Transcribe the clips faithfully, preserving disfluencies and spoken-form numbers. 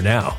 now.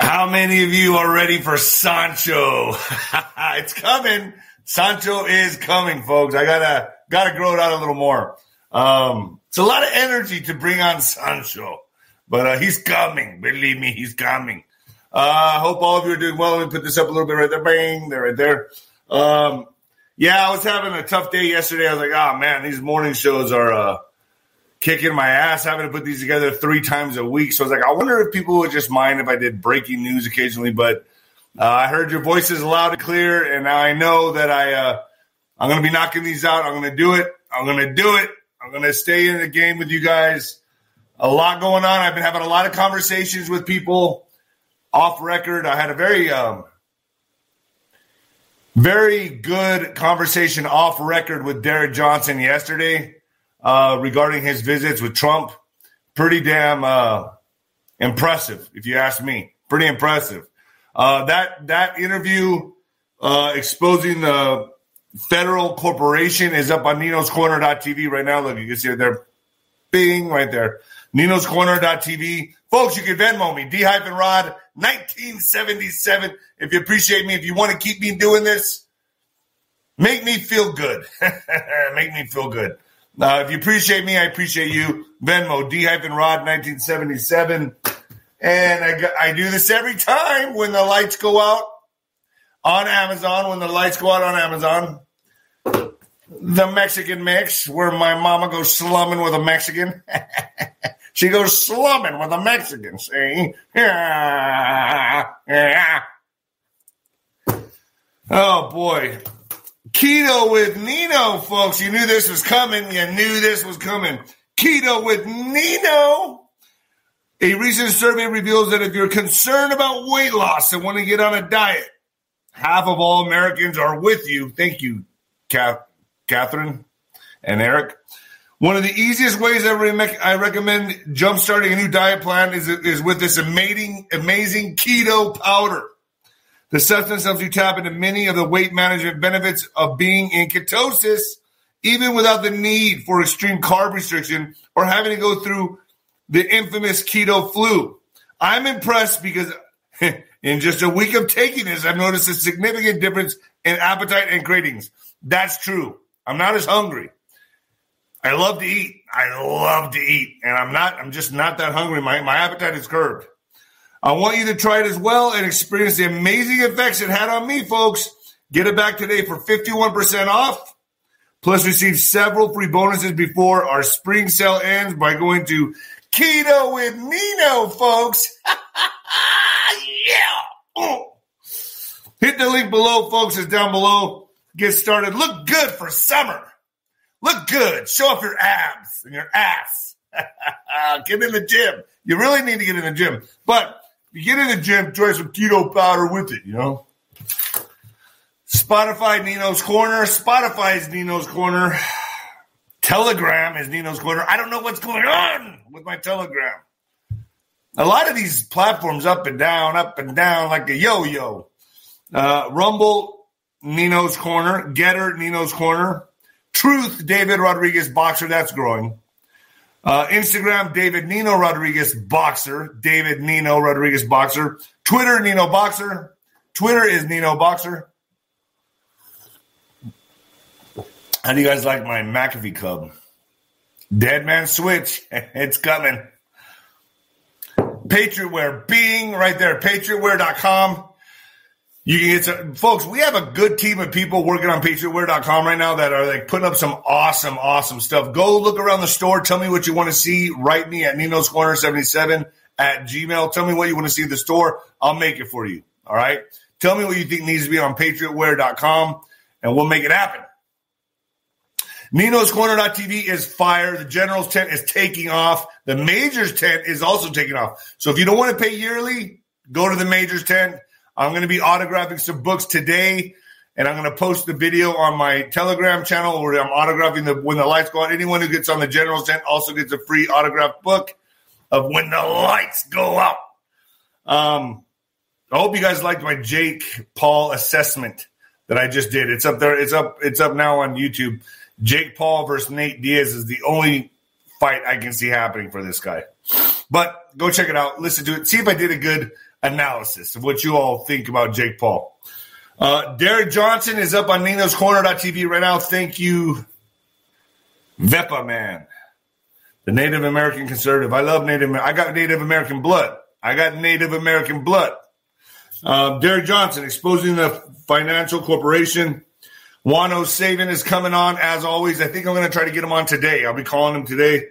How many of you are ready for Sancho? It's coming. Sancho is coming, folks. I gotta gotta grow it out a little more. Um, it's a lot of energy to bring on Sancho, but uh, he's coming. Believe me, he's coming. I uh, hope all of you are doing well. Let me put this up a little bit right there. Bang, they're right there. Um, yeah, I was having a tough day yesterday. I was like, oh, man, these morning shows are uh, kicking my ass. Having to put these together three times a week. So I was like, I wonder if people would just mind if I did breaking news occasionally. But uh, I heard your voices loud and clear, and now I know that I, uh, I'm going to be knocking these out. I'm going to do it. I'm going to do it. I'm going to stay in the game with you guys. A lot going on. I've been having a lot of conversations with people. Off record, I had a very, um, very good conversation off record with Derek Johnson yesterday uh, regarding his visits with Trump. Pretty damn uh, impressive, if you ask me. Pretty impressive. Uh, that that interview uh, exposing the federal corporation is up on Ninos Corner dot T V right now. Look, you can see it there. Bing, right there. Ninos Corner dot T V. Folks, you can Venmo me, D hyphen Rod nineteen seventy-seven. If you appreciate me, if you want to keep me doing this, make me feel good. Make me feel good. Uh, if you appreciate me, I appreciate you. Venmo, D hyphen Rod nineteen seventy-seven. And I, I do this every time when the lights go out on Amazon. When the lights go out on Amazon, the Mexican mix, where my mama goes slumming with a Mexican. She goes slumming with a Mexican, see? Yeah, yeah. Oh, boy. Keto with Nino, folks. You knew this was coming. You knew this was coming. Keto with Nino. A recent survey reveals that if you're concerned about weight loss and want to get on a diet, half of all Americans are with you. Thank you, Kath- Catherine and Eric. One of the easiest ways I, re- I recommend jumpstarting a new diet plan is, is with this amazing, amazing keto powder. The substance helps you tap into many of the weight management benefits of being in ketosis, even without the need for extreme carb restriction or having to go through the infamous keto flu. I'm impressed because in just a week of taking this, I've noticed a significant difference in appetite and cravings. That's true. I'm not as hungry. I love to eat. I love to eat. And I'm not, I'm just not that hungry. My my appetite is curbed. I want you to try it as well and experience the amazing effects it had on me, folks. Get it back today for fifty-one percent off. Plus receive several free bonuses before our spring sale ends by going to Keto with Nino, folks. Yeah. Oh. Hit the link below, folks. It's down below. Get started. Look good for summer. Look good. Show off your abs and your ass. Get in the gym. You really need to get in the gym. But you get in the gym, try some keto powder with it, you know. Spotify, Nino's Corner. Spotify is Nino's Corner. Telegram is Nino's Corner. I don't know what's going on with my Telegram. A lot of these platforms up and down, up and down like a yo-yo. Uh, Rumble, Nino's Corner. Getter, Nino's Corner. Truth, David Rodriguez, boxer. That's growing. Uh, Instagram, David Nino Rodriguez, boxer. David Nino Rodriguez, boxer. Twitter, Nino Boxer. Twitter is Nino Boxer. How do you guys like my McAfee Cub? Dead Man Switch. It's coming. Patriot Wear, being right there. patriot wear dot com. You can get some, folks, we have a good team of people working on patriot wear dot com right now that are like putting up some awesome, awesome stuff. Go look around the store. Tell me what you want to see. Write me at Ninos Corner seventy-seven at Gmail. Tell me what you want to see in the store. I'll make it for you. All right. Tell me what you think needs to be on patriot wear dot com and we'll make it happen. Ninos Corner dot t v is fire. The General's tent is taking off. The Major's tent is also taking off. So if you don't want to pay yearly, go to the Major's tent. I'm going to be autographing some books today, and I'm going to post the video on my Telegram channel where I'm autographing the When the Lights Go Out. Anyone who gets on the General's tent also gets a free autographed book of When the Lights Go Out. Um, I hope you guys liked my Jake Paul assessment that I just did. It's up there. It's up. It's up now on YouTube. Jake Paul versus Nate Diaz is the only fight I can see happening for this guy. But go check it out. Listen to it. See if I did a good analysis of what you all think about Jake Paul. Uh, Derek Johnson is up on Ninos Corner dot t v right now. Thank you, Vepa Man, the Native American conservative. I love Native. I got Native American blood. I got Native American blood. Uh, Derek Johnson exposing the financial corporation. Juan Osavin is coming on, as always. I think I'm going to try to get him on today. I'll be calling him today.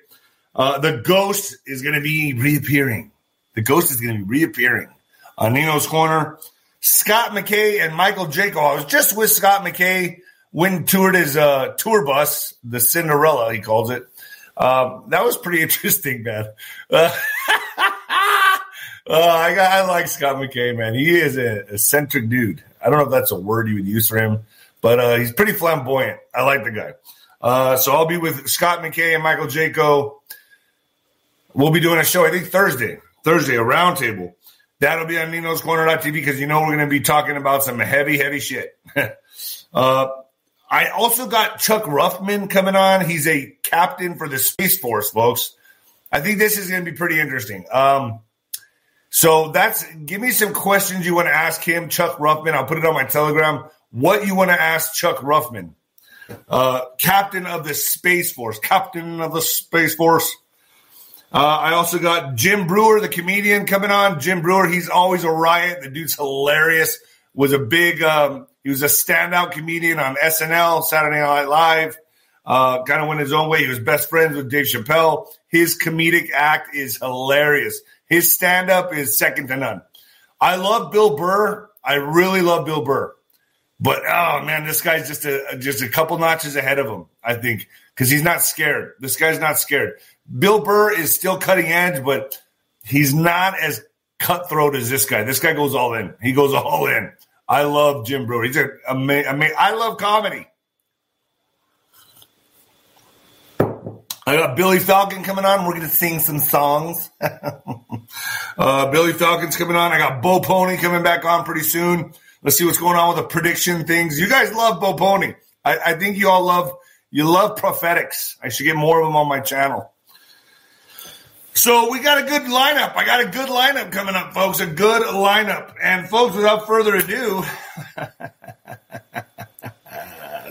Uh, the ghost is going to be reappearing. The ghost is going to be reappearing on Nino's Corner. Scott McKay and Michael Jacob. I was just with Scott McKay when toured his uh, tour bus, the Cinderella, he calls it. Um, that was pretty interesting, man. Uh, Uh, I got, I like Scott McKay, man. He is an eccentric dude. I don't know if that's a word you would use for him, but uh, he's pretty flamboyant. I like the guy. Uh, so I'll be with Scott McKay and Michael Jaco. We'll be doing a show, I think, Thursday. Thursday, a roundtable. That'll be on Ninos Corner dot t v because you know we're going to be talking about some heavy, heavy shit. uh, I also got Chuck Ruffman coming on. He's a captain for the Space Force, folks. I think this is going to be pretty interesting. Um So that's give me some questions you want to ask him, Chuck Ruffman. I'll put it on my Telegram. What you want to ask Chuck Ruffman, uh, captain of the Space Force, captain of the Space Force. Uh, I also got Jim Brewer, the comedian, coming on. Jim Brewer, he's always a riot. The dude's hilarious. Was a big, um, he was a standout comedian on S N L, Saturday Night Live. Uh, kind of went his own way. He was best friends with Dave Chappelle. His comedic act is hilarious. His stand-up is second to none. I love Bill Burr. I really love Bill Burr. But, oh, man, this guy's just a just a couple notches ahead of him, I think, because he's not scared. This guy's not scared. Bill Burr is still cutting edge, but he's not as cutthroat as this guy. This guy goes all in. He goes all in. I love Jim Brewer. He's a ama- ama- I love comedy. I got Billy Falcon coming on. We're going to sing some songs. uh, Billy Falcon's coming on. I got Bo Pony coming back on pretty soon. Let's see what's going on with the prediction things. You guys love Bo Pony. I, I think you all love you love prophetics. I should get more of them on my channel. So we got a good lineup. I got a good lineup coming up, folks. A good lineup. And, folks, without further ado,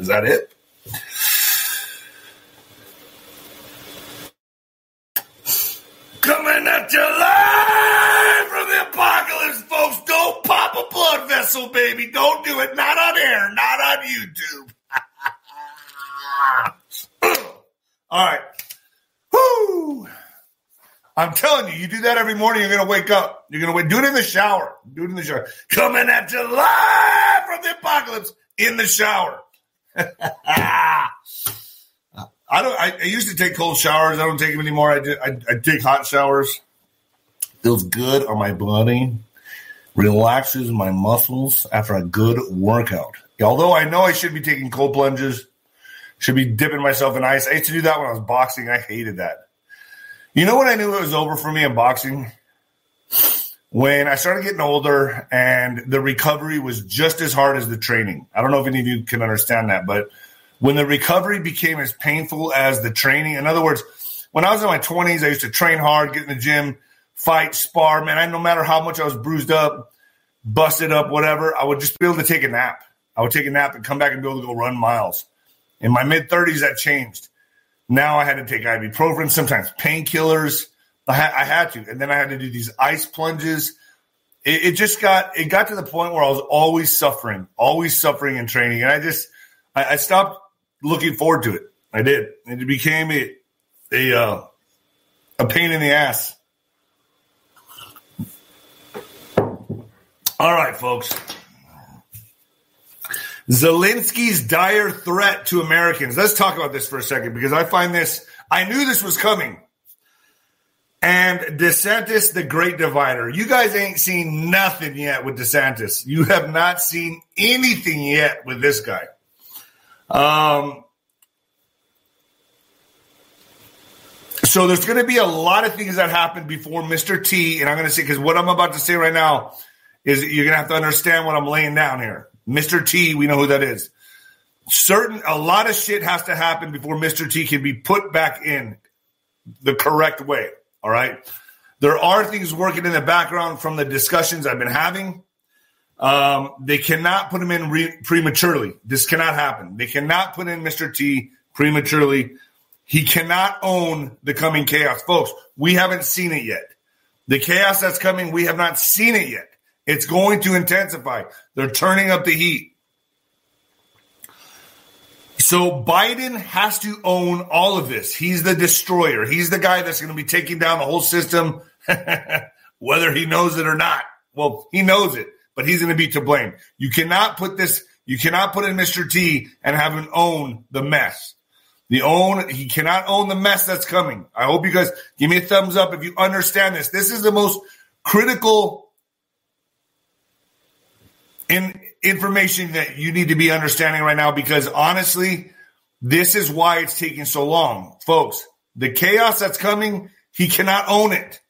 is that it? Coming at you live from the apocalypse, folks. Don't pop a blood vessel, baby. Don't do it. Not on air. Not on YouTube. All right. Woo. I'm telling you, you do that every morning, you're going to wake up. You're going to wait. Do it in the shower. Do it in the shower. Coming at you live from the apocalypse in the shower. I don't. I, I used to take cold showers. I don't take them anymore. I, do, I, I take hot showers. Feels good on my body. Relaxes my muscles after a good workout. Although I know I should be taking cold plunges. Should be dipping myself in ice. I used to do that when I was boxing. I hated that. You know when I knew it was over for me in boxing? When I started getting older and the recovery was just as hard as the training. I don't know if any of you can understand that, but when the recovery became as painful as the training. In other words, when I was in my twenties, I used to train hard, get in the gym, fight, spar. Man, I, no matter how much I was bruised up, busted up, whatever, I would just be able to take a nap. I would take a nap and come back and be able to go run miles. In my mid-thirties, that changed. Now I had to take ibuprofen, sometimes painkillers. I, ha- I had to. And then I had to do these ice plunges. It, it just got it got to the point where I was always suffering, always suffering in training. And I just I, I stopped looking forward to it. I did. It became a a, uh, a pain in the ass. All right, folks. Zelensky's dire threat to Americans. Let's talk about this for a second, because I find this, I knew this was coming. And DeSantis, the great divider. You guys ain't seen nothing yet with DeSantis. You have not seen anything yet with this guy. Um. So there's going to be a lot of things that happen before Mister T. And I'm going to say, because what I'm about to say right now is you're going to have to understand what I'm laying down here. Mister T, we know who that is. Certain, a lot of shit has to happen before Mister T can be put back in the correct way. All right. There are things working in the background from the discussions I've been having. Um, they cannot put him in re- prematurely. This cannot happen. They cannot put in Mister T prematurely. He cannot own the coming chaos. Folks, we haven't seen it yet. The chaos that's coming, we have not seen it yet. It's going to intensify. They're turning up the heat. So Biden has to own all of this. He's the destroyer. He's the guy that's going to be taking down the whole system, whether he knows it or not. Well, he knows it, but he's going to be to blame. You cannot put this, you cannot put in Mister T and have him own the mess. The own, he cannot own the mess that's coming. I hope you guys give me a thumbs up if you understand this. This is the most critical in information that you need to be understanding right now, because honestly, this is why it's taking so long. Folks, the chaos that's coming, he cannot own it.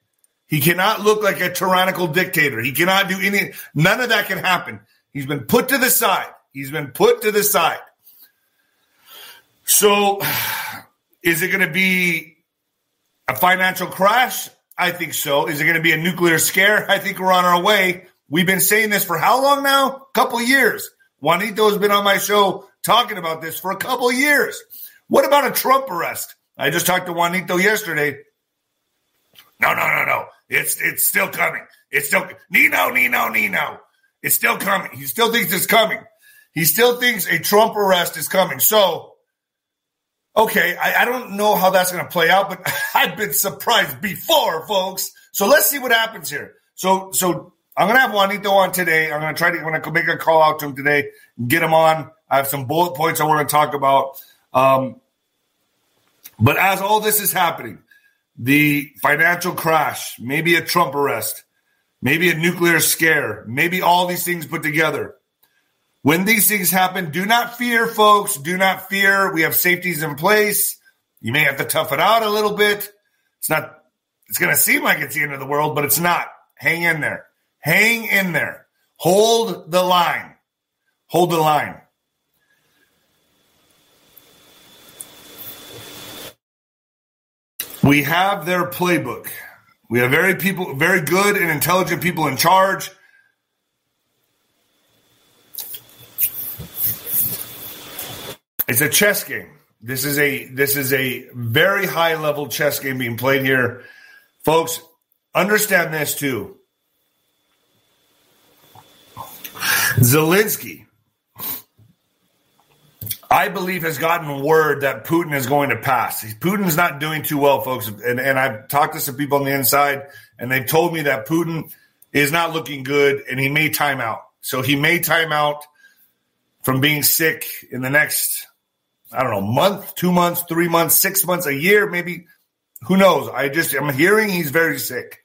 He cannot look like a tyrannical dictator. He cannot do any, none of that can happen. He's been put to the side. He's been put to the side. So is it going to be a financial crash? I think so. Is it going to be a nuclear scare? I think we're on our way. We've been saying this for how long now? A couple years. Juanito's been on my show talking about this for a couple years. What about a Trump arrest? I just talked to Juanito yesterday. No, no, no, no. It's it's still coming. It's still Nino, Nino, Nino. It's still coming. He still thinks it's coming. He still thinks a Trump arrest is coming. So okay, I, I don't know how that's going to play out, but I've been surprised before, folks. So let's see what happens here. So so I'm going to have Juanito on today. I'm going to try to I'm going to make a call out to him today, get him on. I have some bullet points I want to talk about. Um, but as all this is happening, the financial crash, maybe a Trump arrest, maybe a nuclear scare, maybe all these things put together. When these things happen, do not fear, folks. Do not fear. We have safeties in place. You may have to tough it out a little bit. It's not. It's going to seem like it's the end of the world, but it's not. Hang in there. Hang in there. Hold the line. Hold the line. We have their playbook. We have very people, very good and intelligent people in charge. It's a chess game. This is a this is a very high level chess game being played here, folks. Understand this too. Zelensky, I believe, has gotten word that Putin is going to pass. Putin's not doing too well, folks, and and I've talked to some people on the inside, and they've told me that Putin is not looking good, and he may time out. So he may time out from being sick in the next, I don't know, month, two months, three months, six months, a year, maybe. Who knows? I just, I'm hearing he's very sick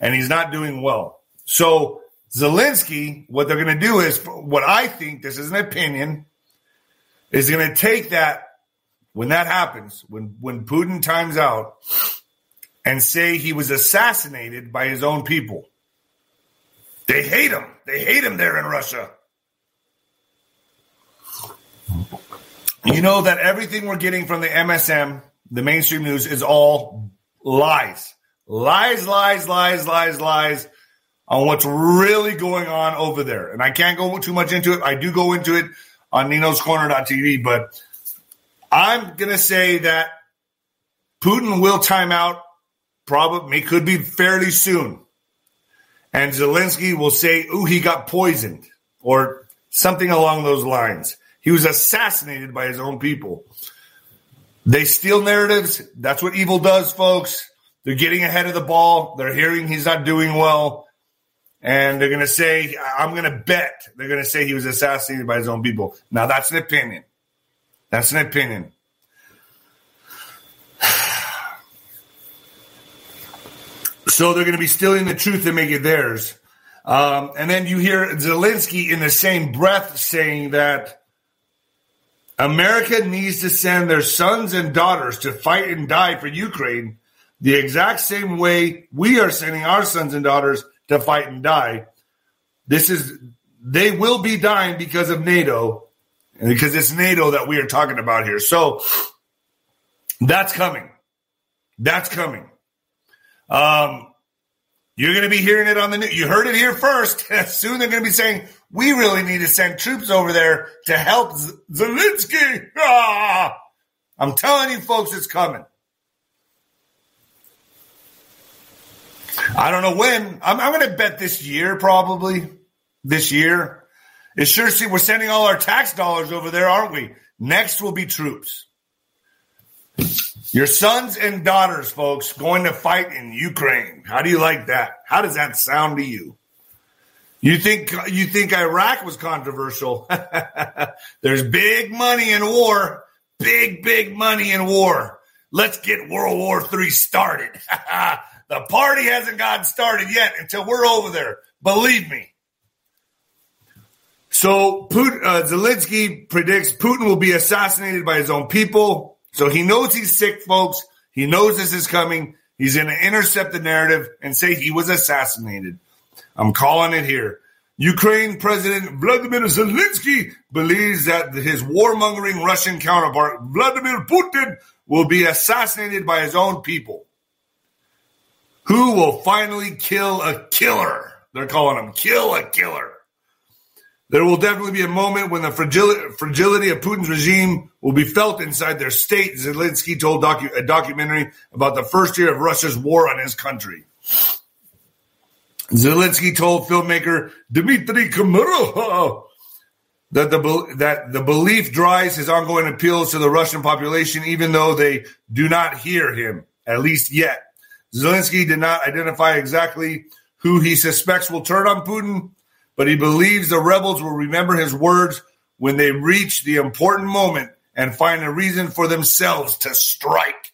and he's not doing well. So Zelensky, what they're going to do is, what I think, this is an opinion, is going to take that when that happens, when, when Putin times out, and say he was assassinated by his own people. They hate him. They hate him there in Russia. You know that everything we're getting from the M S M, the mainstream news, is all lies. Lies, lies, lies, lies, lies on what's really going on over there. And I can't go too much into it. I do go into it on Ninos Corner dot t v, but I'm going to say that Putin will time out, probably, could be fairly soon. And Zelensky will say, ooh, he got poisoned, or something along those lines. He was assassinated by his own people. They steal narratives. That's what evil does, folks. They're getting ahead of the ball. They're hearing he's not doing well. And they're going to say, I'm going to bet, they're going to say he was assassinated by his own people. Now, that's an opinion. That's an opinion. So they're going to be stealing the truth to make it theirs. Um, and then you hear Zelensky in the same breath saying that America needs to send their sons and daughters to fight and die for Ukraine the exact same way we are sending our sons and daughters to fight and die. This is, they will be dying because of NATO, and because it's NATO that we are talking about here. So that's coming. That's coming. Um, you're going to be hearing it on the news. You heard it here first. Soon they're going to be saying, we really need to send troops over there to help Z- Zelensky. Ah! I'm telling you, folks, it's coming. I don't know when. I'm, I'm going to bet this year, probably. This year. It sure seems we're sending all our tax dollars over there, aren't we? Next will be troops. Your sons and daughters, folks, going to fight in Ukraine. How do you like that? How does that sound to you? You think you think Iraq was controversial? There's big money in war. Big, big money in war. Let's get World War Three started. The party hasn't gotten started yet until we're over there. Believe me. So Putin, uh, Zelensky predicts Putin will be assassinated by his own people. So he knows he's sick, folks. He knows this is coming. He's going to intercept the narrative and say he was assassinated. I'm calling it here. Ukraine President Vladimir Zelensky believes that his warmongering Russian counterpart, Vladimir Putin, will be assassinated by his own people. Who will finally kill a killer? They're calling him kill a killer. There will definitely be a moment when the fragil- fragility of Putin's regime will be felt inside their state, Zelensky told docu- a documentary about the first year of Russia's war on his country. Zelensky told filmmaker Dmitry Komarov that the, be- that the belief drives his ongoing appeals to the Russian population, even though they do not hear him, at least yet. Zelensky did not identify exactly who he suspects will turn on Putin, but he believes the rebels will remember his words when they reach the important moment and find a reason for themselves to strike.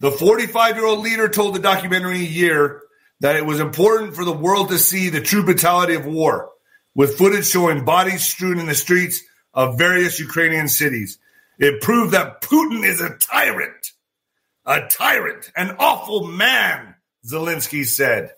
The forty-five-year-old leader told the documentary Year that it was important for the world to see the true brutality of war, with footage showing bodies strewn in the streets of various Ukrainian cities. It proved that Putin is a tyrant, a tyrant, an awful man, Zelensky said.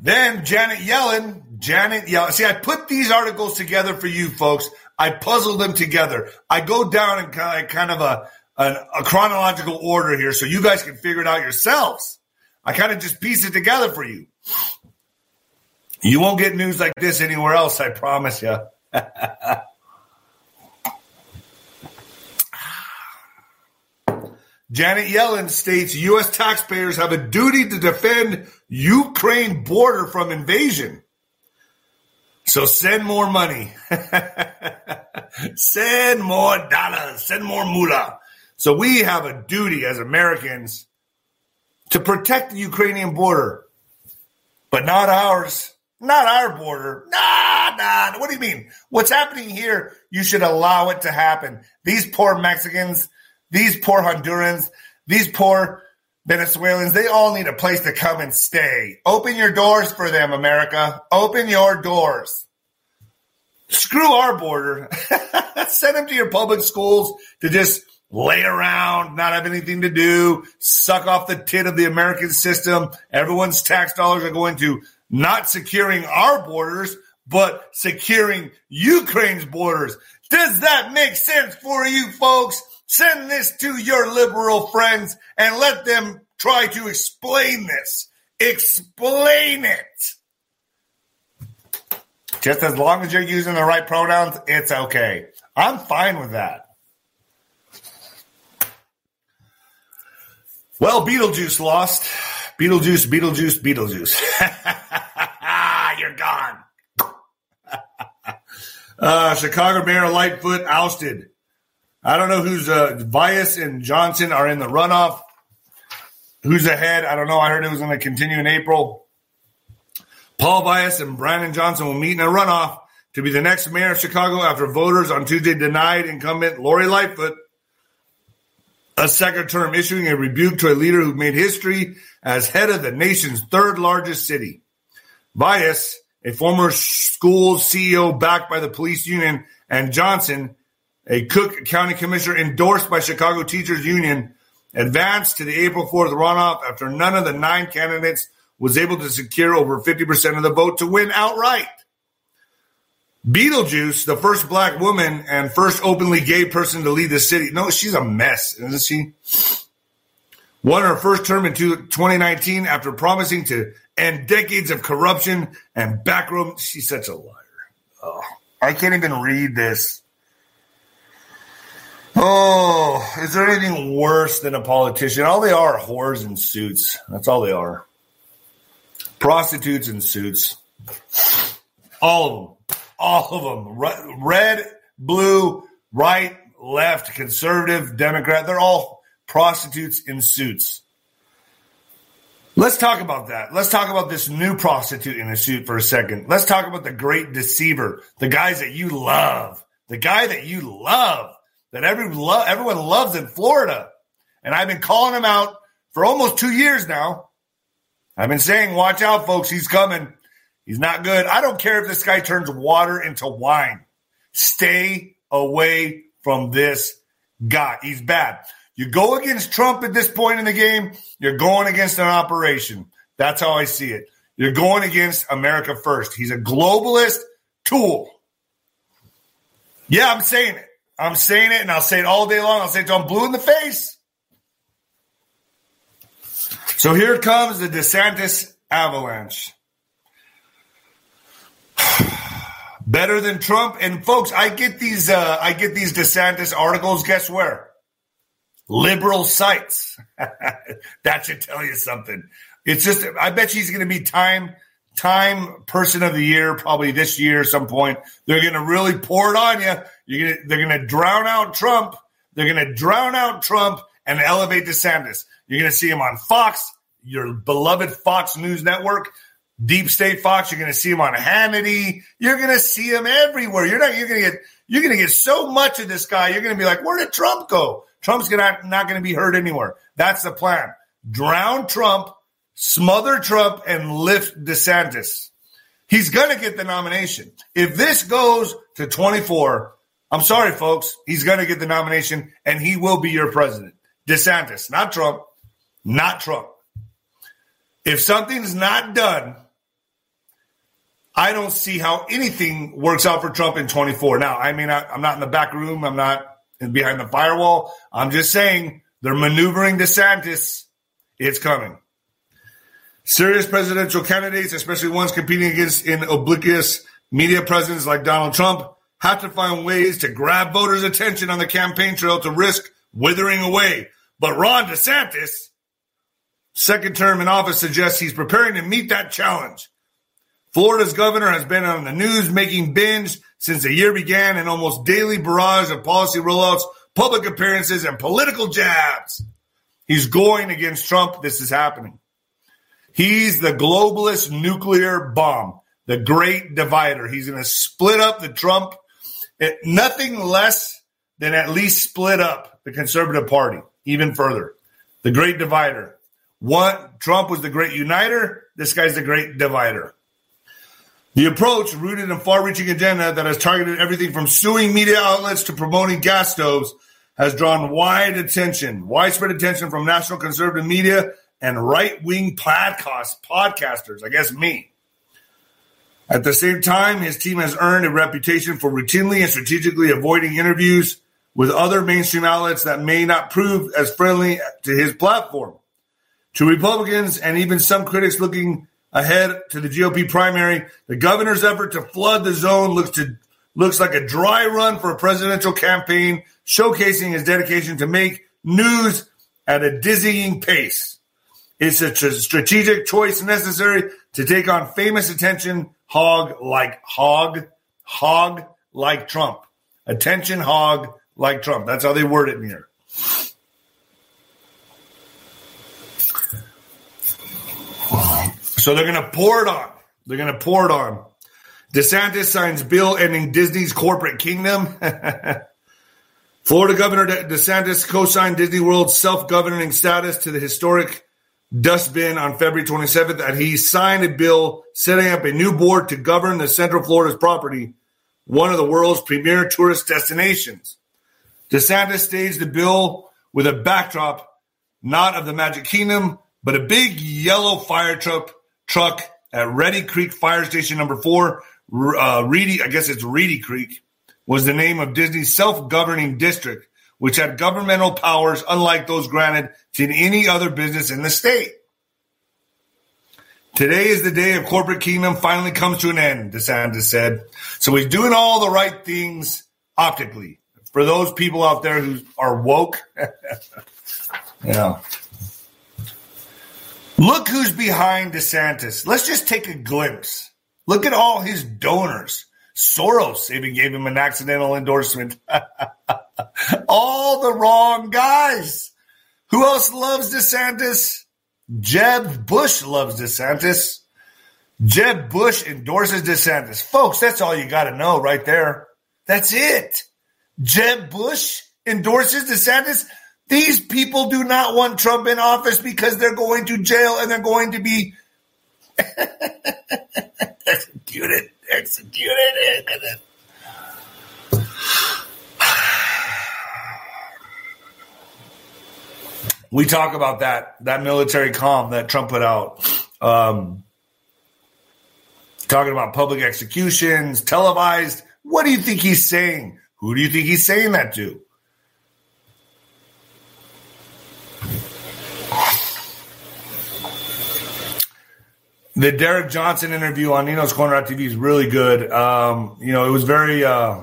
Then Janet Yellen, Janet Yellen. See, I put these articles together for you, folks. I puzzle them together. I go down in kind of a, a, a chronological order here so you guys can figure it out yourselves. I kind of just piece it together for you. You won't get news like this anywhere else, I promise you. Janet Yellen states U S taxpayers have a duty to defend Ukraine border from invasion. So send more money. Send more dollars. Send more moolah. So we have a duty as Americans to protect the Ukrainian border, but not ours. Not our border. Nah, nah. What do you mean? What's happening here, you should allow it to happen. These poor Mexicans, these poor Hondurans, these poor Venezuelans, they all need a place to come and stay. Open your doors for them, America. Open your doors. Screw our border. Send them to your public schools to just lay around, not have anything to do, suck off the tit of the American system. Everyone's tax dollars are going to not securing our borders, but securing Ukraine's borders. Does that make sense for you, folks? Send this to your liberal friends and let them try to explain this. Explain it. Just as long as you're using the right pronouns, it's okay. I'm fine with that. Well, Beetlejuice lost. Beetlejuice, Beetlejuice, Beetlejuice. You're gone. uh, Chicago Mayor Lightfoot ousted. I don't know who's uh, Vallas and Johnson are in the runoff. Who's ahead? I don't know. I heard it was going to continue in April. Paul Vallas and Brandon Johnson will meet in a runoff to be the next mayor of Chicago after voters on Tuesday denied incumbent Lori Lightfoot a second term, issuing a rebuke to a leader who made history as head of the nation's third largest city. Vallas, a former school C E O backed by the police union, and Johnson, a Cook County commissioner endorsed by Chicago Teachers Union, advanced to the April fourth runoff after none of the nine candidates was able to secure over fifty percent of the vote to win outright. Beetlejuice, the first black woman and first openly gay person to lead the city. No, she's a mess, isn't she? Won her first term in twenty nineteen after promising to end decades of corruption and backroom. She's such a liar. Oh, I can't even read this. Oh, is there anything worse than a politician? All they are are whores in suits. That's all they are. Prostitutes in suits. All of them. All of them. Red, blue, right, left, conservative, Democrat. They're all prostitutes in suits. Let's talk about that. Let's talk about this new prostitute in a suit for a second. Let's talk about the great deceiver, the guys that you love, the guy that you love, that every lo- everyone loves in Florida. And I've been calling him out for almost two years now. I've been saying, watch out, folks. He's coming. He's not good. I don't care if this guy turns water into wine. Stay away from this guy. He's bad. You go against Trump at this point in the game, you're going against an operation. That's how I see it. You're going against America first. He's a globalist tool. Yeah, I'm saying it. I'm saying it, and I'll say it all day long. I'll say it till I'm blue in the face. So here comes the DeSantis avalanche. Better than Trump. And, folks, I get these, uh, I get these DeSantis articles. Guess where? Liberal sites. That should tell you something. It's just, I bet she's going to be time, time person of the year, probably this year at some point. They're going to really pour it on you. You're gonna, they're going to drown out Trump. They're going to drown out Trump and elevate DeSantis. You're going to see him on Fox, your beloved Fox News network, Deep State Fox. You're going to see him on Hannity. You're going to see him everywhere. You're not. You're going to get. You're going to get so much of this guy. You're going to be like, where did Trump go? Trump's gonna, not going to be heard anywhere. That's the plan. Drown Trump, smother Trump, and lift DeSantis. He's going to get the nomination. If this goes to twenty-four, I'm sorry, folks, he's going to get the nomination, and he will be your president. DeSantis, not Trump, not Trump. If something's not done, I don't see how anything works out for Trump in twenty-four. Now, I mean, I, I'm not in the back room. I'm not behind the firewall. I'm just saying they're maneuvering DeSantis. It's coming. Serious presidential candidates, especially ones competing against in oblivious media presidents like Donald Trump, have to find ways to grab voters' attention on the campaign trail to risk withering away. But Ron DeSantis, second term in office, suggests he's preparing to meet that challenge. Florida's governor has been on the news making binge since the year began, an almost daily barrage of policy rollouts, public appearances, and political jabs. He's going against Trump. This is happening. He's the globalist nuclear bomb, the great divider. He's going to split up the Trump, nothing less than at least split up the conservative party even further. The great divider. One, Trump was the great uniter. This guy's the great divider. The approach, rooted in far-reaching agenda that has targeted everything from suing media outlets to promoting gas stoves, has drawn wide attention, widespread attention from national conservative media and right-wing podcast, podcasters, I guess me. At the same time, his team has earned a reputation for routinely and strategically avoiding interviews with other mainstream outlets that may not prove as friendly to his platform. To Republicans and even some critics looking ahead to the G O P primary, the governor's effort to flood the zone looks to looks like a dry run for a presidential campaign, showcasing his dedication to make news at a dizzying pace. It's a tr- strategic choice necessary to take on famous attention hog like hog, hog like Trump. Attention hog like Trump. That's how they word it in here. So they're going to pour it on. They're going to pour it on. DeSantis signs bill ending Disney's corporate kingdom. Florida Governor DeSantis co-signed Disney World's self-governing status to the historic dustbin on February twenty-seventh, and he signed a bill setting up a new board to govern the Central Florida's property, one of the world's premier tourist destinations. DeSantis staged the bill with a backdrop not of the Magic Kingdom, but a big yellow fire truck truck at Reedy Creek Fire Station Number Four. Uh, Reedy, I guess it's Reedy Creek, was the name of Disney's self-governing district, which had governmental powers unlike those granted to any other business in the state. Today is the day of corporate kingdom finally comes to an end, DeSantis said. So he's doing all the right things optically. For those people out there who are woke, yeah. Look who's behind DeSantis. Let's just take a glimpse. Look at all his donors. Soros even gave him an accidental endorsement. All the wrong guys. Who else loves DeSantis? Jeb Bush loves DeSantis. Jeb Bush endorses DeSantis. Folks, that's all you got to know right there. That's it. Jeb Bush endorses DeSantis. These people do not want Trump in office because they're going to jail and they're going to be executed. Executed. We talk about that, that military comm that Trump put out. Um, talking about public executions, televised. What do you think he's saying? Who do you think he's saying that to? The Derek Johnson interview on Ninos Corner dot t v is really good. Um, you know, it was very... Uh,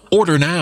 Order now.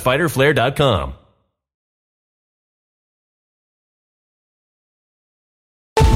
fighter flare dot com.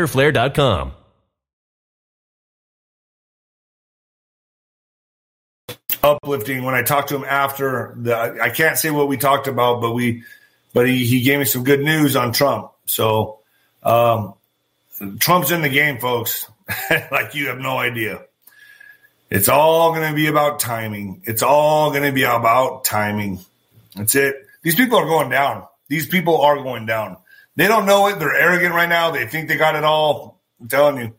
flare dot com. Uplifting. When I talked to him after, the, I can't say what we talked about, but we, but he, he gave me some good news on Trump. So um, Trump's in the game, folks. Like, you have no idea. It's all going to be about timing. It's all going to be about timing. That's it. These people are going down. These people are going down. They don't know it. They're arrogant right now. They think they got it all. I'm telling you.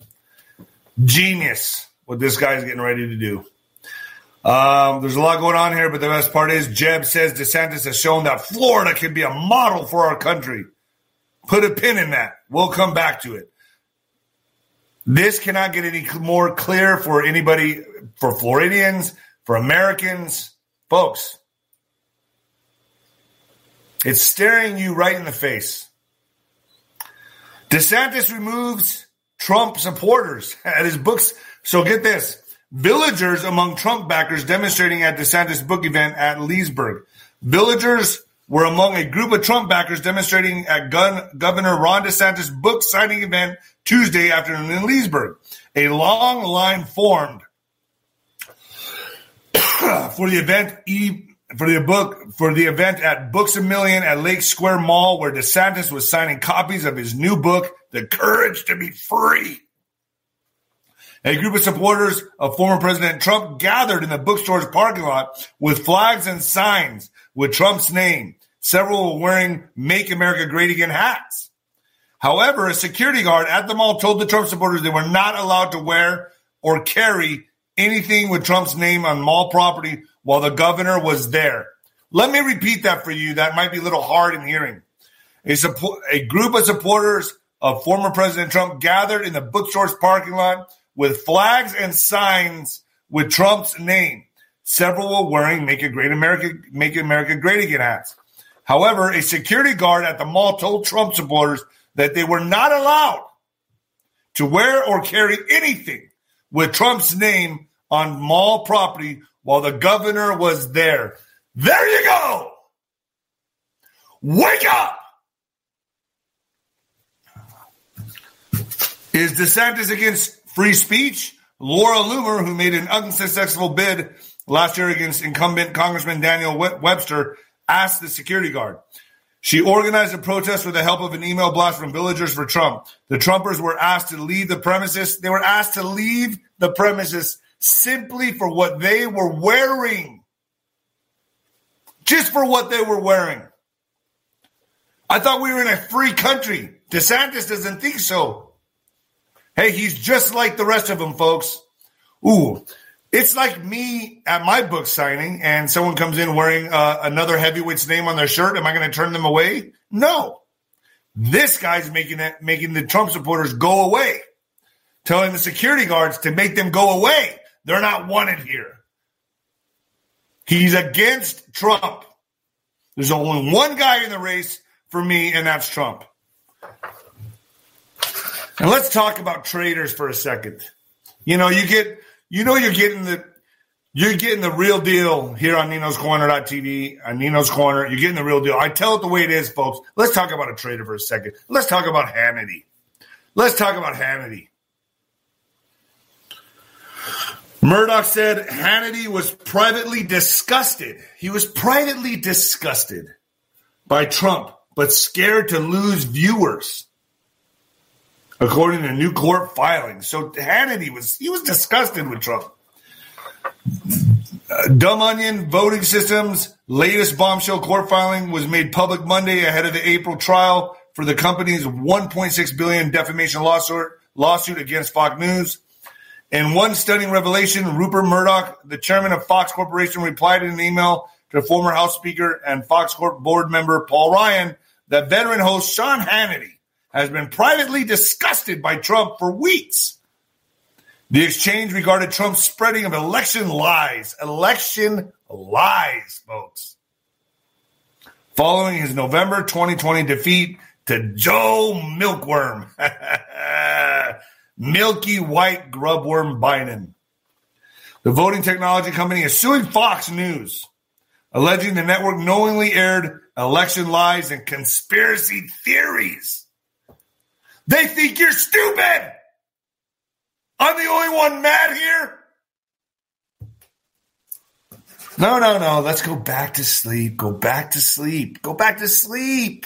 Genius, what this guy's getting ready to do. Um, there's a lot going on here, but the best part is Jeb says DeSantis has shown that Florida can be a model for our country. Put a pin in that. We'll come back to it. This cannot get any more clear for anybody, for Floridians, for Americans. Folks, it's staring you right in the face. DeSantis removes Trump supporters at his books. So get this. Villagers among Trump backers demonstrating at DeSantis' book event at Leesburg. Villagers were among a group of Trump backers demonstrating at Gun- Governor Ron DeSantis' book signing event Tuesday afternoon in Leesburg. A long line formed for the event e- for the book for the event at Books a Million at Lake Square Mall, where DeSantis was signing copies of his new book, The Courage to Be Free. A group of supporters of former President Trump gathered in the bookstore's parking lot with flags and signs with Trump's name. Several were wearing Make America Great Again hats. However, a security guard at the mall told the Trump supporters they were not allowed to wear or carry anything with Trump's name on mall property while the governor was there. Let me repeat that for you. That might be a little hard in hearing. A, support, a group of supporters of former President Trump gathered in the bookstore's parking lot with flags and signs with Trump's name. Several were wearing Make a Great America, Make America Great Again hats. However, a security guard at the mall told Trump supporters that they were not allowed to wear or carry anything with Trump's name on mall property while the governor was there. There you go! Wake up! Is DeSantis against free speech? Laura Loomer, who made an unsuccessful bid last year against incumbent Congressman Daniel Webster, asked the security guard. She organized a protest with the help of an email blast from Villagers for Trump. The Trumpers were asked to leave the premises. They were asked to leave the premises simply for what they were wearing. Just for what they were wearing. I thought we were in a free country. DeSantis doesn't think so. Hey, he's just like the rest of them, folks. Ooh, it's like me at my book signing and someone comes in wearing uh, another heavyweight's name on their shirt. Am I going to turn them away? No. This guy's making that, making the Trump supporters go away, telling the security guards to make them go away. They're not wanted here. He's against Trump. There's only one guy in the race for me, and that's Trump. And let's talk about traders for a second. You know, you get, you know, you're getting the, you're getting the real deal here on Ninos Corner dot t v, on Nino's Corner. You're getting the real deal. I tell it the way it is, folks. Let's talk about a trader for a second. Let's talk about Hannity. Let's talk about Hannity. Murdoch said Hannity was privately disgusted. He was privately disgusted by Trump, but scared to lose viewers, according to new court filings. So Hannity was, he was disgusted with Trump. Uh, Dumb Onion voting systems. Latest bombshell court filing was made public Monday ahead of the April trial for the company's one point six billion dollars defamation lawsuit, lawsuit against Fox News. In one stunning revelation, Rupert Murdoch, the chairman of Fox Corporation, replied in an email to former House Speaker and Fox Corp board member Paul Ryan that veteran host Sean Hannity has been privately disgusted by Trump for weeks. The exchange regarded Trump's spreading of election lies. Election lies, folks. Following his November twenty twenty defeat to Joe Milkworm. Milky White Grubworm Biden. The voting technology company is suing Fox News, alleging the network knowingly aired election lies and conspiracy theories. They think you're stupid. I'm the only one mad here. No, no, no. Let's go back to sleep. Go back to sleep. Go back to sleep.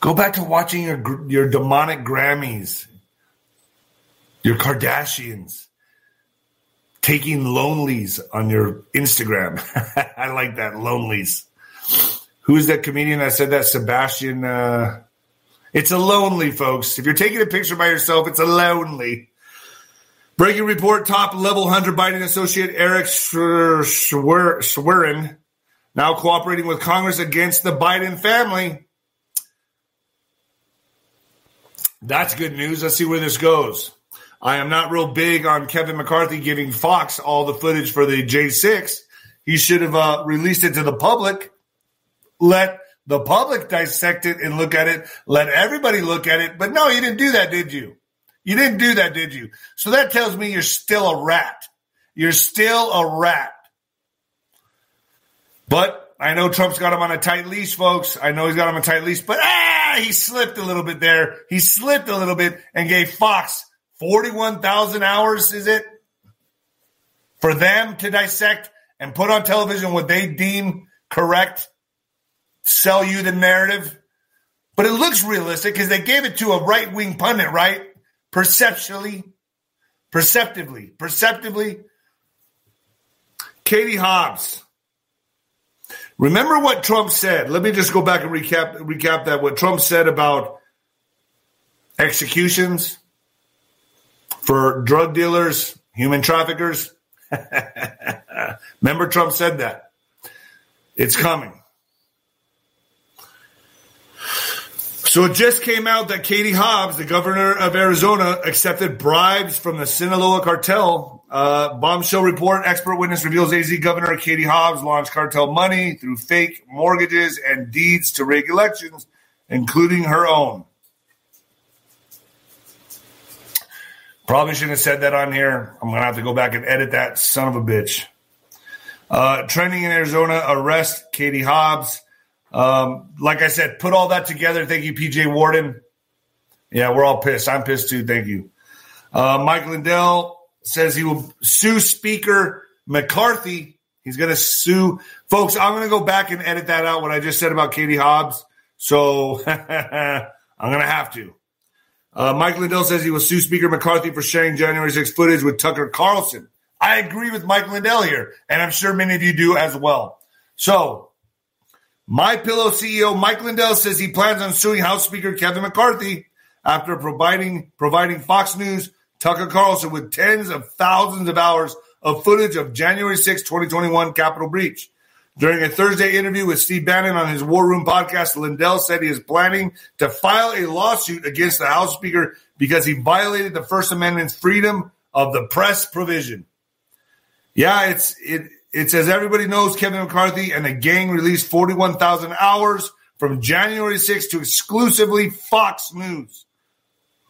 Go back to watching your your demonic Grammys, your Kardashians, taking lonelies on your Instagram. I like that, lonelies. Who is that comedian that said that? Sebastian. Uh, it's a lonely, folks. If you're taking a picture by yourself, it's a lonely. Breaking report, top level Hunter Biden associate Eric Schwerin now cooperating with Congress against the Biden family. That's good news. Let's see where this goes. I am not real big on Kevin McCarthy giving Fox all the footage for the J six. He should have uh, released it to the public. Let the public dissect it and look at it. Let everybody look at it. But no, you didn't do that, did you? You didn't do that, did you? So that tells me you're still a rat. You're still a rat. But I know Trump's got him on a tight leash, folks. I know he's got him on a tight leash. But ah, he slipped a little bit there. He slipped a little bit and gave Fox forty-one thousand hours, is it, for them to dissect and put on television what they deem correct, sell you the narrative. But it looks realistic because they gave it to a right-wing pundit, right? Perceptually, perceptively, perceptively. Katie Hobbs. Remember what Trump said. Let me just go back and recap recap that, what Trump said about executions for drug dealers, human traffickers. Remember Trump said that. It's coming. So it just came out that Katie Hobbs, the governor of Arizona, accepted bribes from the Sinaloa cartel. Uh, bombshell report, expert witness reveals A Z Governor Katie Hobbs launched cartel money through fake mortgages and deeds to rig elections, including her own. Probably shouldn't have said that on here. I'm going to have to go back and edit that son of a bitch. Uh, trending in Arizona, arrest Katie Hobbs. Um, like I said, put all that together. Thank you, P J Warden. Yeah, we're all pissed. I'm pissed too. Thank you. Uh, Mike Lindell says he will sue Speaker McCarthy. He's going to sue. Folks, I'm going to go back and edit that out, what I just said about Katie Hobbs. So I'm going to have to. Uh, Mike Lindell says he will sue Speaker McCarthy for sharing January sixth footage with Tucker Carlson. I agree with Mike Lindell here, and I'm sure many of you do as well. So, MyPillow C E O Mike Lindell says he plans on suing House Speaker Kevin McCarthy after providing providing Fox News Tucker Carlson with tens of thousands of hours of footage of January sixth, twenty twenty-one Capitol breach. During a Thursday interview with Steve Bannon on his War Room podcast, Lindell said he is planning to file a lawsuit against the House Speaker because he violated the First Amendment's freedom of the press provision. Yeah, it's it. It's as everybody knows, Kevin McCarthy and the gang released forty-one thousand hours from January sixth to exclusively Fox News.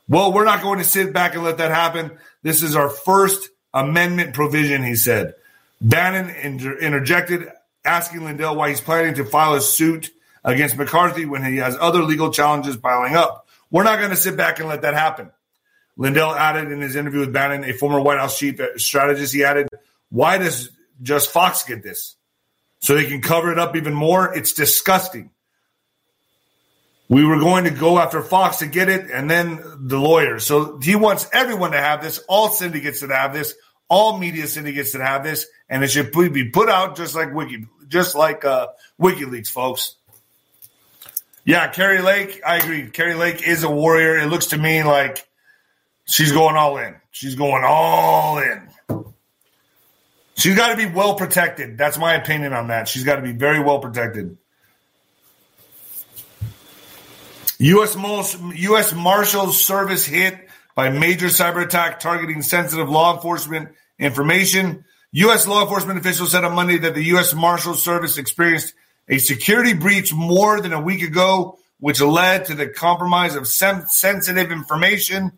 Well, we're not going to sit back and let that happen. This is our First Amendment provision, he said. Bannon inter- interjected. asking Lindell why he's planning to file a suit against McCarthy when he has other legal challenges piling up. We're not going to sit back and let that happen. Lindell added in his interview with Bannon, a former White House chief strategist, he added, why does just Fox get this? So they can cover it up even more? It's disgusting. We were going to go after Fox to get it and then the lawyers. So he wants everyone to have this, all syndicates to have this, all media syndicates that have this, and it should be put out just like Wiki, just like uh, WikiLeaks, folks. Yeah, Carrie Lake, I agree. Carrie Lake is a warrior. It looks to me like she's going all in. She's going all in. She's got to be well protected. That's my opinion on that. She's got to be very well protected. U S Most, U S Marshals Service hit by major cyber attack targeting sensitive law enforcement information. U S law enforcement officials said on Monday that the U S Marshals Service experienced a security breach more than a week ago, which led to the compromise of sen- sensitive information.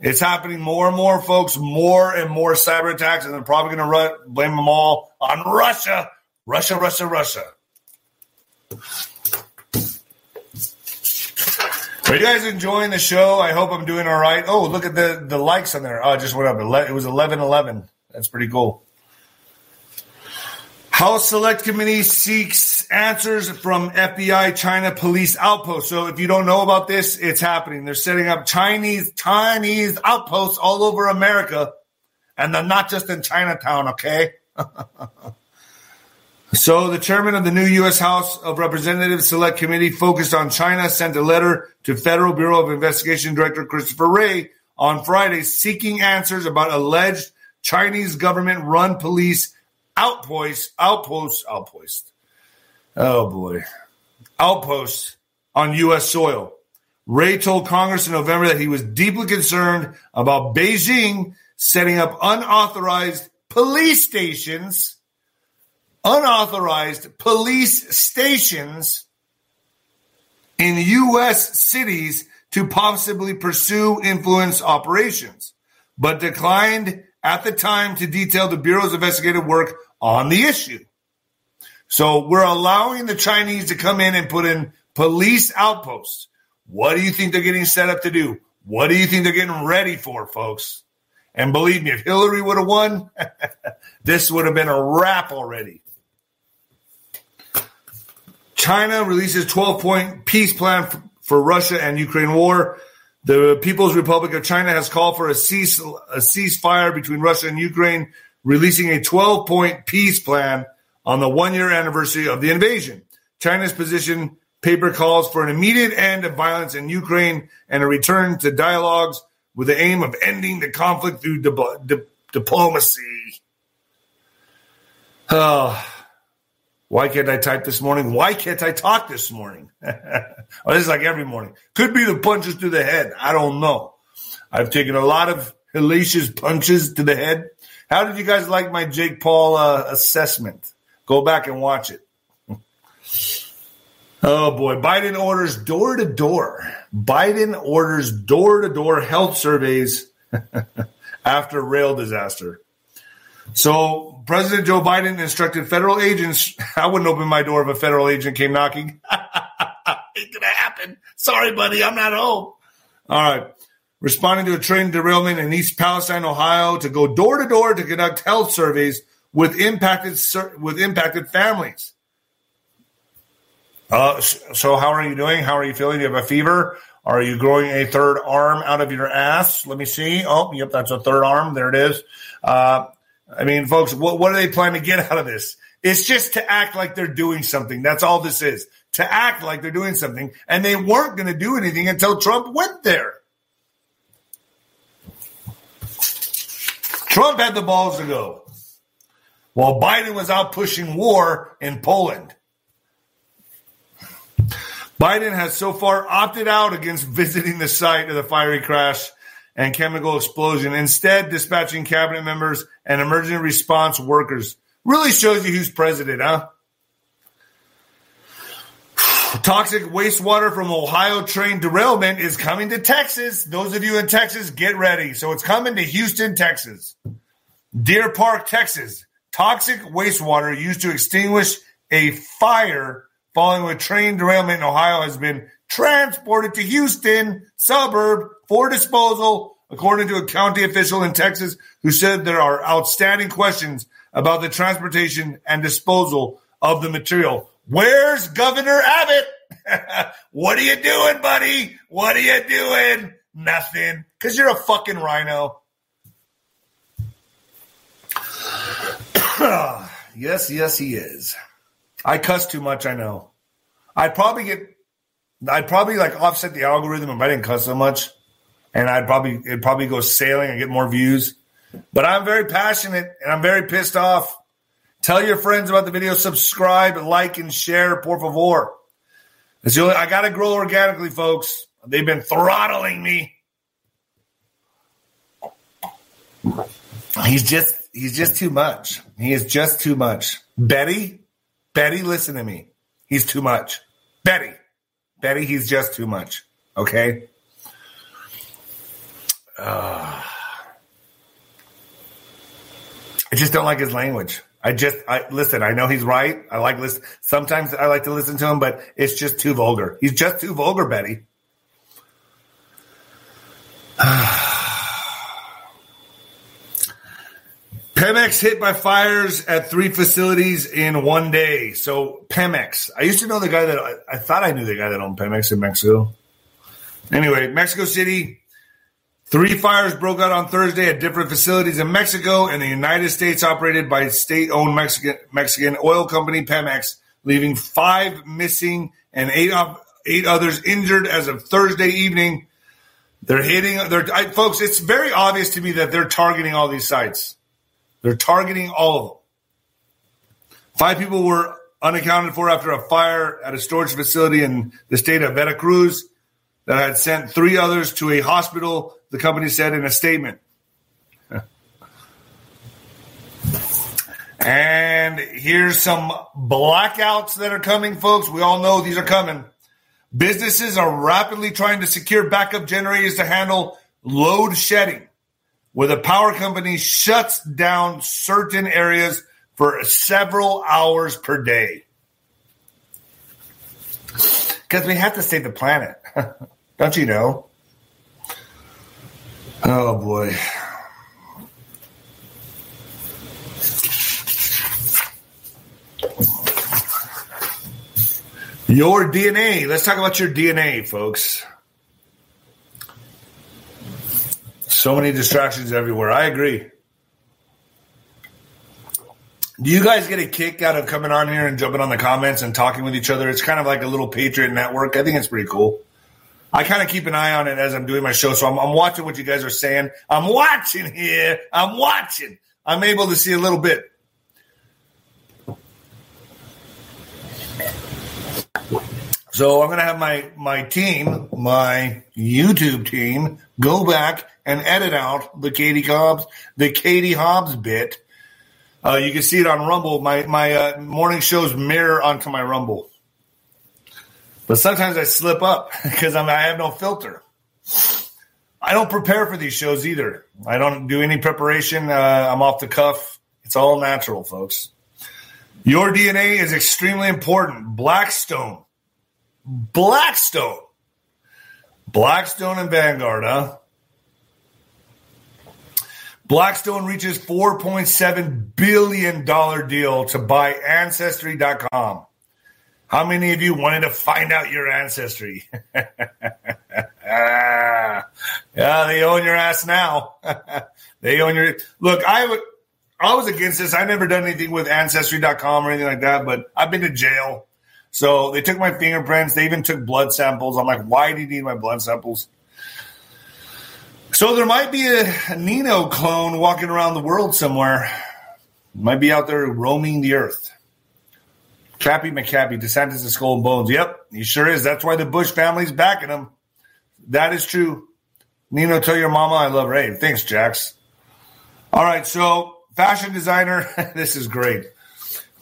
It's happening more and more, folks, more and more cyber attacks, and they're probably going to ru- blame them all on Russia. Russia, Russia, Russia. Are you guys enjoying the show? I hope I'm doing all right. Oh, look at the, the likes on there. Oh, it just went up. It was eleven eleven. That's pretty cool. House Select Committee seeks answers from F B I China police outposts. So if you don't know about this, it's happening. They're setting up Chinese Chinese outposts all over America, and they're not just in Chinatown, okay? So the chairman of the new U S House of Representatives Select Committee focused on China sent a letter to Federal Bureau of Investigation Director Christopher Wray on Friday seeking answers about alleged Chinese government-run police outposts, outposts, outposts, oh boy, outposts on U S soil. Wray told Congress in November that he was deeply concerned about Beijing setting up unauthorized police stations, unauthorized police stations in U S cities to possibly pursue influence operations, but declined at the time to detail the Bureau's investigative work on the issue. So we're allowing the Chinese to come in and put in police outposts. What do you think they're getting set up to do? What do you think they're getting ready for, folks? And believe me, if Hillary would have won, this would have been a wrap already. China releases twelve-point peace plan f- for Russia and Ukraine war. The People's Republic of China has called for a, cease, a ceasefire between Russia and Ukraine, releasing a twelve-point peace plan on the one-year anniversary of the invasion. China's position paper calls for an immediate end of violence in Ukraine and a return to dialogues with the aim of ending the conflict through dip- dip- diplomacy. Oh, why can't I type this morning? Why can't I talk this morning? Oh, this is like every morning. Could be the punches to the head. I don't know. I've taken a lot of hellacious punches to the head. How did you guys like my Jake Paul uh, assessment? Go back and watch it. Oh, boy. Biden orders door-to-door. Biden orders door-to-door health surveys after rail disaster. So President Joe Biden instructed federal agents. I wouldn't open my door if a federal agent came knocking. Ain't going to happen. Sorry, buddy. I'm not home. All right. Responding to a train derailment in East Palestine, Ohio, to go door-to-door to conduct health surveys with impacted with impacted families. Uh, so how are you doing? How are you feeling? Do you have a fever? Are you growing a third arm out of your ass? Let me see. Oh, yep, that's a third arm. There it is. Uh, I mean, folks, what, what do they plan to get out of this? It's just to act like they're doing something. That's all this is. To act like they're doing something, and they weren't going to do anything until Trump went there. Trump had the balls to go while Biden was out pushing war in Poland. Biden has so far opted out against visiting the site of the fiery crash and chemical explosion, instead dispatching cabinet members and emergency response workers. Really shows you who's president, huh? Toxic wastewater from Ohio train derailment is coming to Texas. Those of you in Texas, get ready. So it's coming to Houston, Texas. Deer Park, Texas. Toxic wastewater used to extinguish a fire following a train derailment in Ohio has been transported to Houston suburb for disposal, according to a county official in Texas who said there are outstanding questions about the transportation and disposal of the material. Where's Governor Abbott? What are you doing, buddy? What are you doing? Nothing. Because you're a fucking rhino. Yes, yes, he is. I cuss too much, I know. I'd probably get, I'd probably like offset the algorithm if I didn't cuss so much. And I'd probably, it'd probably go sailing and get more views. But I'm very passionate and I'm very pissed off. Tell your friends about the video. Subscribe, like, and share, por favor. That's the only, I got to grow organically, folks. They've been throttling me. He's just he's just too much. He is just too much. Betty, Betty, listen to me. He's too much. Betty, Betty, he's just too much. Okay? Uh, I just don't like his language. I just, I listen, I know he's right. I like listen. Sometimes I like to listen to him, but it's just too vulgar. He's just too vulgar, Betty. Pemex hit by fires at three facilities in one day. So Pemex. I used to know the guy that, I, I thought I knew the guy that owned Pemex in Mexico. Anyway, Mexico City. Three fires broke out on Thursday at different facilities in Mexico and the United States operated by state-owned Mexican Mexican oil company Pemex, leaving five missing and eight eight others injured as of Thursday evening. They're hitting they're, I, folks, it's very obvious to me that they're targeting all these sites. They're targeting all of them. Five people were unaccounted for after a fire at a storage facility in the state of Veracruz that had sent three others to a hospital, the company said in a statement. And here's some blackouts that are coming, folks. We all know these are coming. Businesses are rapidly trying to secure backup generators to handle load shedding, where the power company shuts down certain areas for several hours per day. Because we have to save the planet. Don't you know? Oh, boy. Your D N A. Let's talk about your D N A, folks. So many distractions everywhere. I agree. Do you guys get a kick out of coming on here and jumping on the comments and talking with each other? It's kind of like a little Patriot network. I think it's pretty cool. I kind of keep an eye on it as I'm doing my show, so I'm, I'm watching what you guys are saying. I'm watching here. I'm watching. I'm able to see a little bit. So I'm going to have my, my team, my YouTube team, go back and edit out the Katie Hobbs, the Katie Hobbs bit. Uh, you can see it on Rumble. My, my uh, morning shows mirror onto my Rumble. But sometimes I slip up because I'm, I have no filter. I don't prepare for these shows either. I don't do any preparation. Uh, I'm off the cuff. It's all natural, folks. Your D N A is extremely important. Blackstone. Blackstone. Blackstone and Vanguard, huh? Blackstone reaches four point seven billion dollars deal to buy Ancestry dot com. How many of you wanted to find out your ancestry? Yeah, they own your ass now. They own your... Look, I, w- I was against this. I've never done anything with Ancestry dot com or anything like that, but I've been to jail. So they took my fingerprints. They even took blood samples. I'm like, why do you need my blood samples? So there might be a Nino clone walking around the world somewhere. Might be out there roaming the earth. Cappy McCappy, DeSantis is skull and bones. Yep, he sure is. That's why the Bush family's backing him. That is true. Nino, tell your mama I love her. Hey, thanks, Jax. All right, so fashion designer. This is great.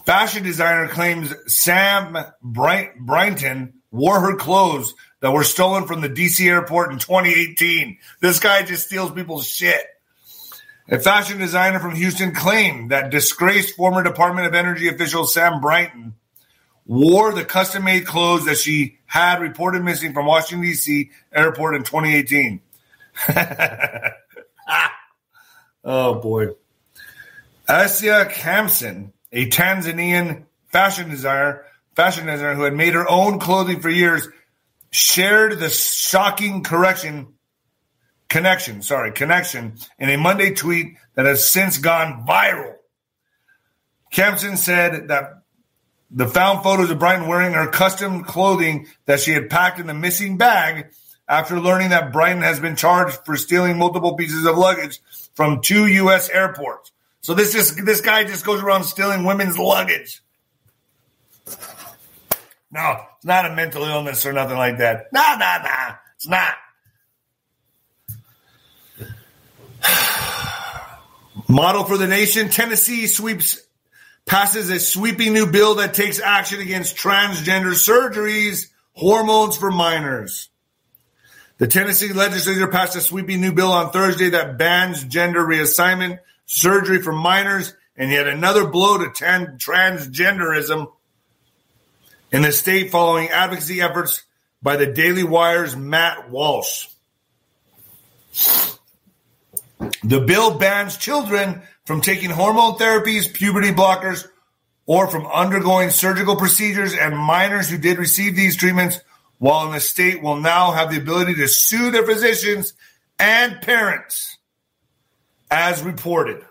Fashion designer claims Sam Bright- Brighton wore her clothes that were stolen from the D C airport in twenty eighteen. This guy just steals people's shit. A fashion designer from Houston claimed that disgraced former Department of Energy official Sam Brighton wore the custom-made clothes that she had reported missing from Washington, D C airport in twenty eighteen. Oh, boy. Asia Kamsen, a Tanzanian fashion designer, fashion designer who had made her own clothing for years, shared the shocking correction connection, sorry, connection, in a Monday tweet that has since gone viral. Kamsen said that the found photos of Brighton wearing her custom clothing that she had packed in the missing bag after learning that Brighton has been charged for stealing multiple pieces of luggage from two U S airports. So this is this guy just goes around stealing women's luggage. No, it's not a mental illness or nothing like that. Nah, nah, nah. It's not. Model for the nation. Tennessee sweeps passes a sweeping new bill that takes action against transgender surgeries, hormones for minors. The Tennessee legislature passed a sweeping new bill on Thursday that bans gender reassignment surgery for minors and yet another blow to tan- transgenderism in the state following advocacy efforts by the Daily Wire's Matt Walsh. The bill bans children from taking hormone therapies, puberty blockers, or from undergoing surgical procedures, and minors who did receive these treatments while in the state will now have the ability to sue their physicians and parents, as reported.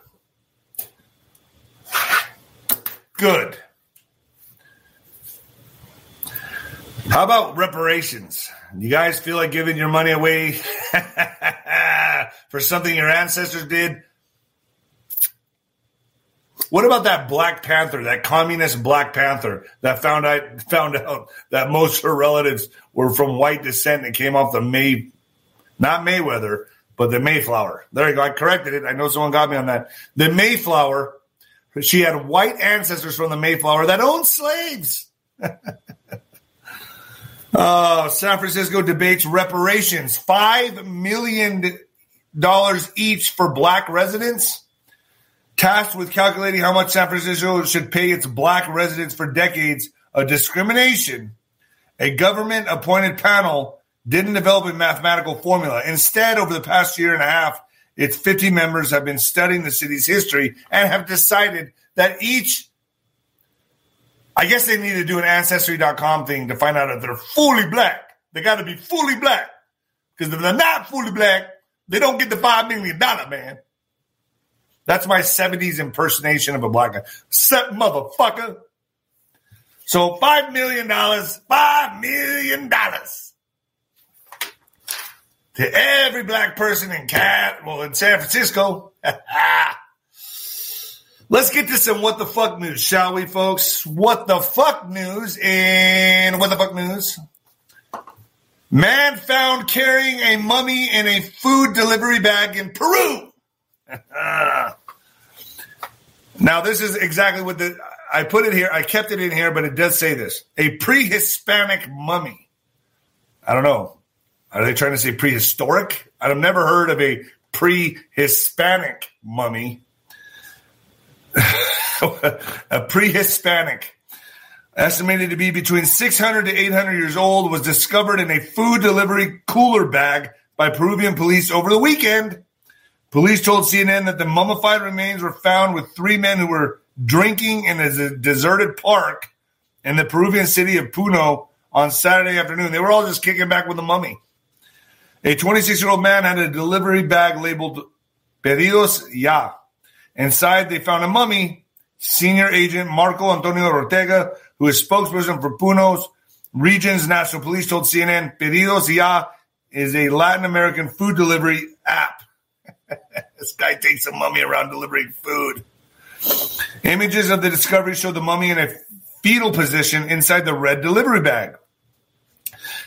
Good. How about reparations? You guys feel like giving your money away for something your ancestors did? What about that Black Panther, that communist Black Panther that found out, found out that most of her relatives were from white descent and came off the May, not Mayweather, but the Mayflower. There you go. I corrected it. I know someone got me on that. The Mayflower, she had white ancestors from the Mayflower that owned slaves. Oh, San Francisco debates reparations. five million dollars each for black residents. Tasked with calculating how much San Francisco should pay its black residents for decades of discrimination, a government-appointed panel didn't develop a mathematical formula. Instead, over the past year and a half, its fifty members have been studying the city's history and have decided that each... I guess they need to do an Ancestry dot com thing to find out if they're fully black. They got to be fully black. Because if they're not fully black, they don't get the five million dollars, man. That's my seventies impersonation of a black guy. Set motherfucker. So five million dollars, five million dollars to every black person in Cat, well, in San Francisco. Let's get to some what the fuck news, shall we, folks? What the fuck news and what the fuck news? Man found carrying a mummy in a food delivery bag in Peru. Now, this is exactly what the I put it here. I kept it in here, but it does say this. A pre-Hispanic mummy. I don't know. Are they trying to say prehistoric? I've never heard of a pre-Hispanic mummy. A pre-Hispanic, estimated to be between six hundred to eight hundred years old, was discovered in a food delivery cooler bag by Peruvian police over the weekend. Police told C N N that the mummified remains were found with three men who were drinking in a deserted park in the Peruvian city of Puno on Saturday afternoon. They were all just kicking back with a mummy. A twenty-six-year-old man had a delivery bag labeled Pedidos Ya. Inside, they found a mummy. Senior Agent Marco Antonio Ortega, who is spokesperson for Puno's Region's National Police, told C N N, Pedidos Ya is a Latin American food delivery app. This guy takes a mummy around delivering food. Images of the discovery show the mummy in a fetal position inside the red delivery bag.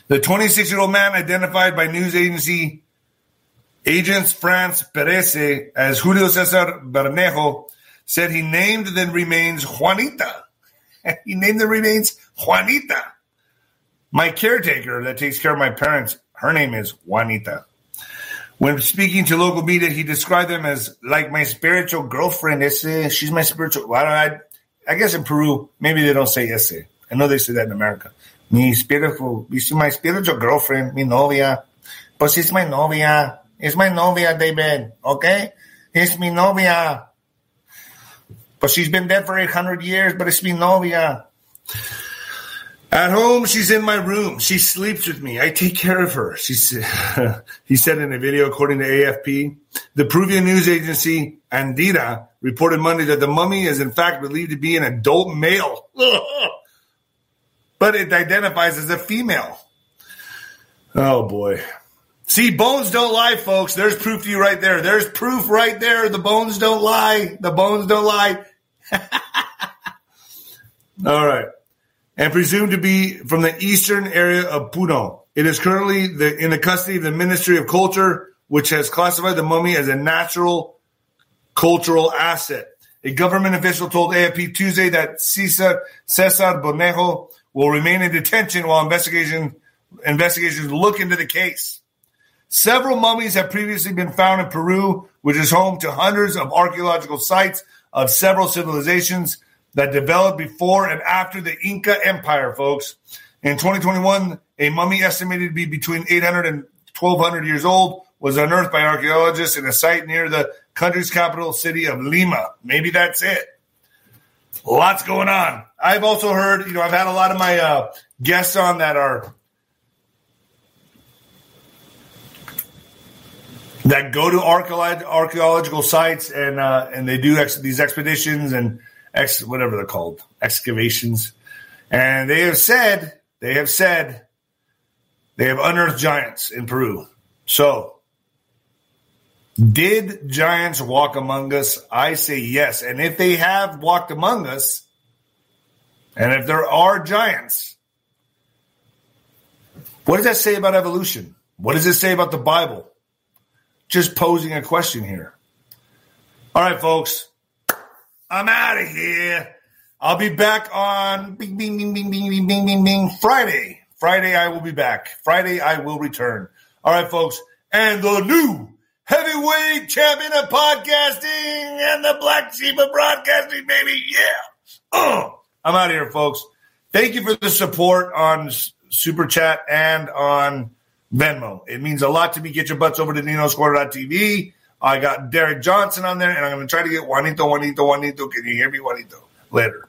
The twenty-six-year-old man, identified by news agency agents France Perez as Julio Cesar Bernejo, said he named the remains Juanita. He named the remains Juanita. My caretaker that takes care of my parents, her name is Juanita. When speaking to local media, he described them as like my spiritual girlfriend. Ese. She's my spiritual. Well, I, I guess in Peru, maybe they don't say ese. I know they say that in America. Mi spiritual, she's my spiritual girlfriend, mi novia. Pues it's my novia. It's my novia, David, okay? It's mi novia. But she's been dead for eight hundred years, but it's mi novia. At home, she's in my room. She sleeps with me. I take care of her. She's, he said in a video, according to A F P. The Peruvian news agency, Andira, reported Monday that the mummy is, in fact, believed to be an adult male. But it identifies as a female. Oh, boy. See, bones don't lie, folks. There's proof to you right there. There's proof right there. The bones don't lie. The bones don't lie. All right. And presumed to be from the eastern area of Puno. It is currently the, in the custody of the Ministry of Culture, which has classified the mummy as a natural cultural asset. A government official told A F P Tuesday that Cesar, Cesar Bornejo will remain in detention while investigation, investigations look into the case. Several mummies have previously been found in Peru, which is home to hundreds of archaeological sites of several civilizations that developed before and after the Inca Empire, folks. In twenty twenty-one, a mummy estimated to be between eight hundred and twelve hundred years old was unearthed by archaeologists in a site near the country's capital city of Lima. Maybe that's it. Lots going on. I've also heard, you know, I've had a lot of my uh, guests on that are, that go to archaeological sites and uh, and they do ex- these expeditions and ex- whatever they're called, excavations. And they have said, they have said, they have unearthed giants in Peru. So, did giants walk among us? I say yes. And if they have walked among us, and if there are giants, what does that say about evolution? What does it say about the Bible? Just posing a question here. All right, folks. I'm out of here. I'll be back on bing, bing, bing, bing, bing, bing, bing, bing, bing, Friday. Friday, I will be back. Friday, I will return. All right, folks. And the new heavyweight champion of podcasting and the black sheep of broadcasting, baby. Yeah. Oh, I'm out of here, folks. Thank you for the support on Super Chat and on Venmo. It means a lot to me. Get your butts over to Ninos Corner dot T V. I got Derek Johnson on there, and I'm going to try to get Juanito, Juanito, Juanito. Can you hear me, Juanito? Later.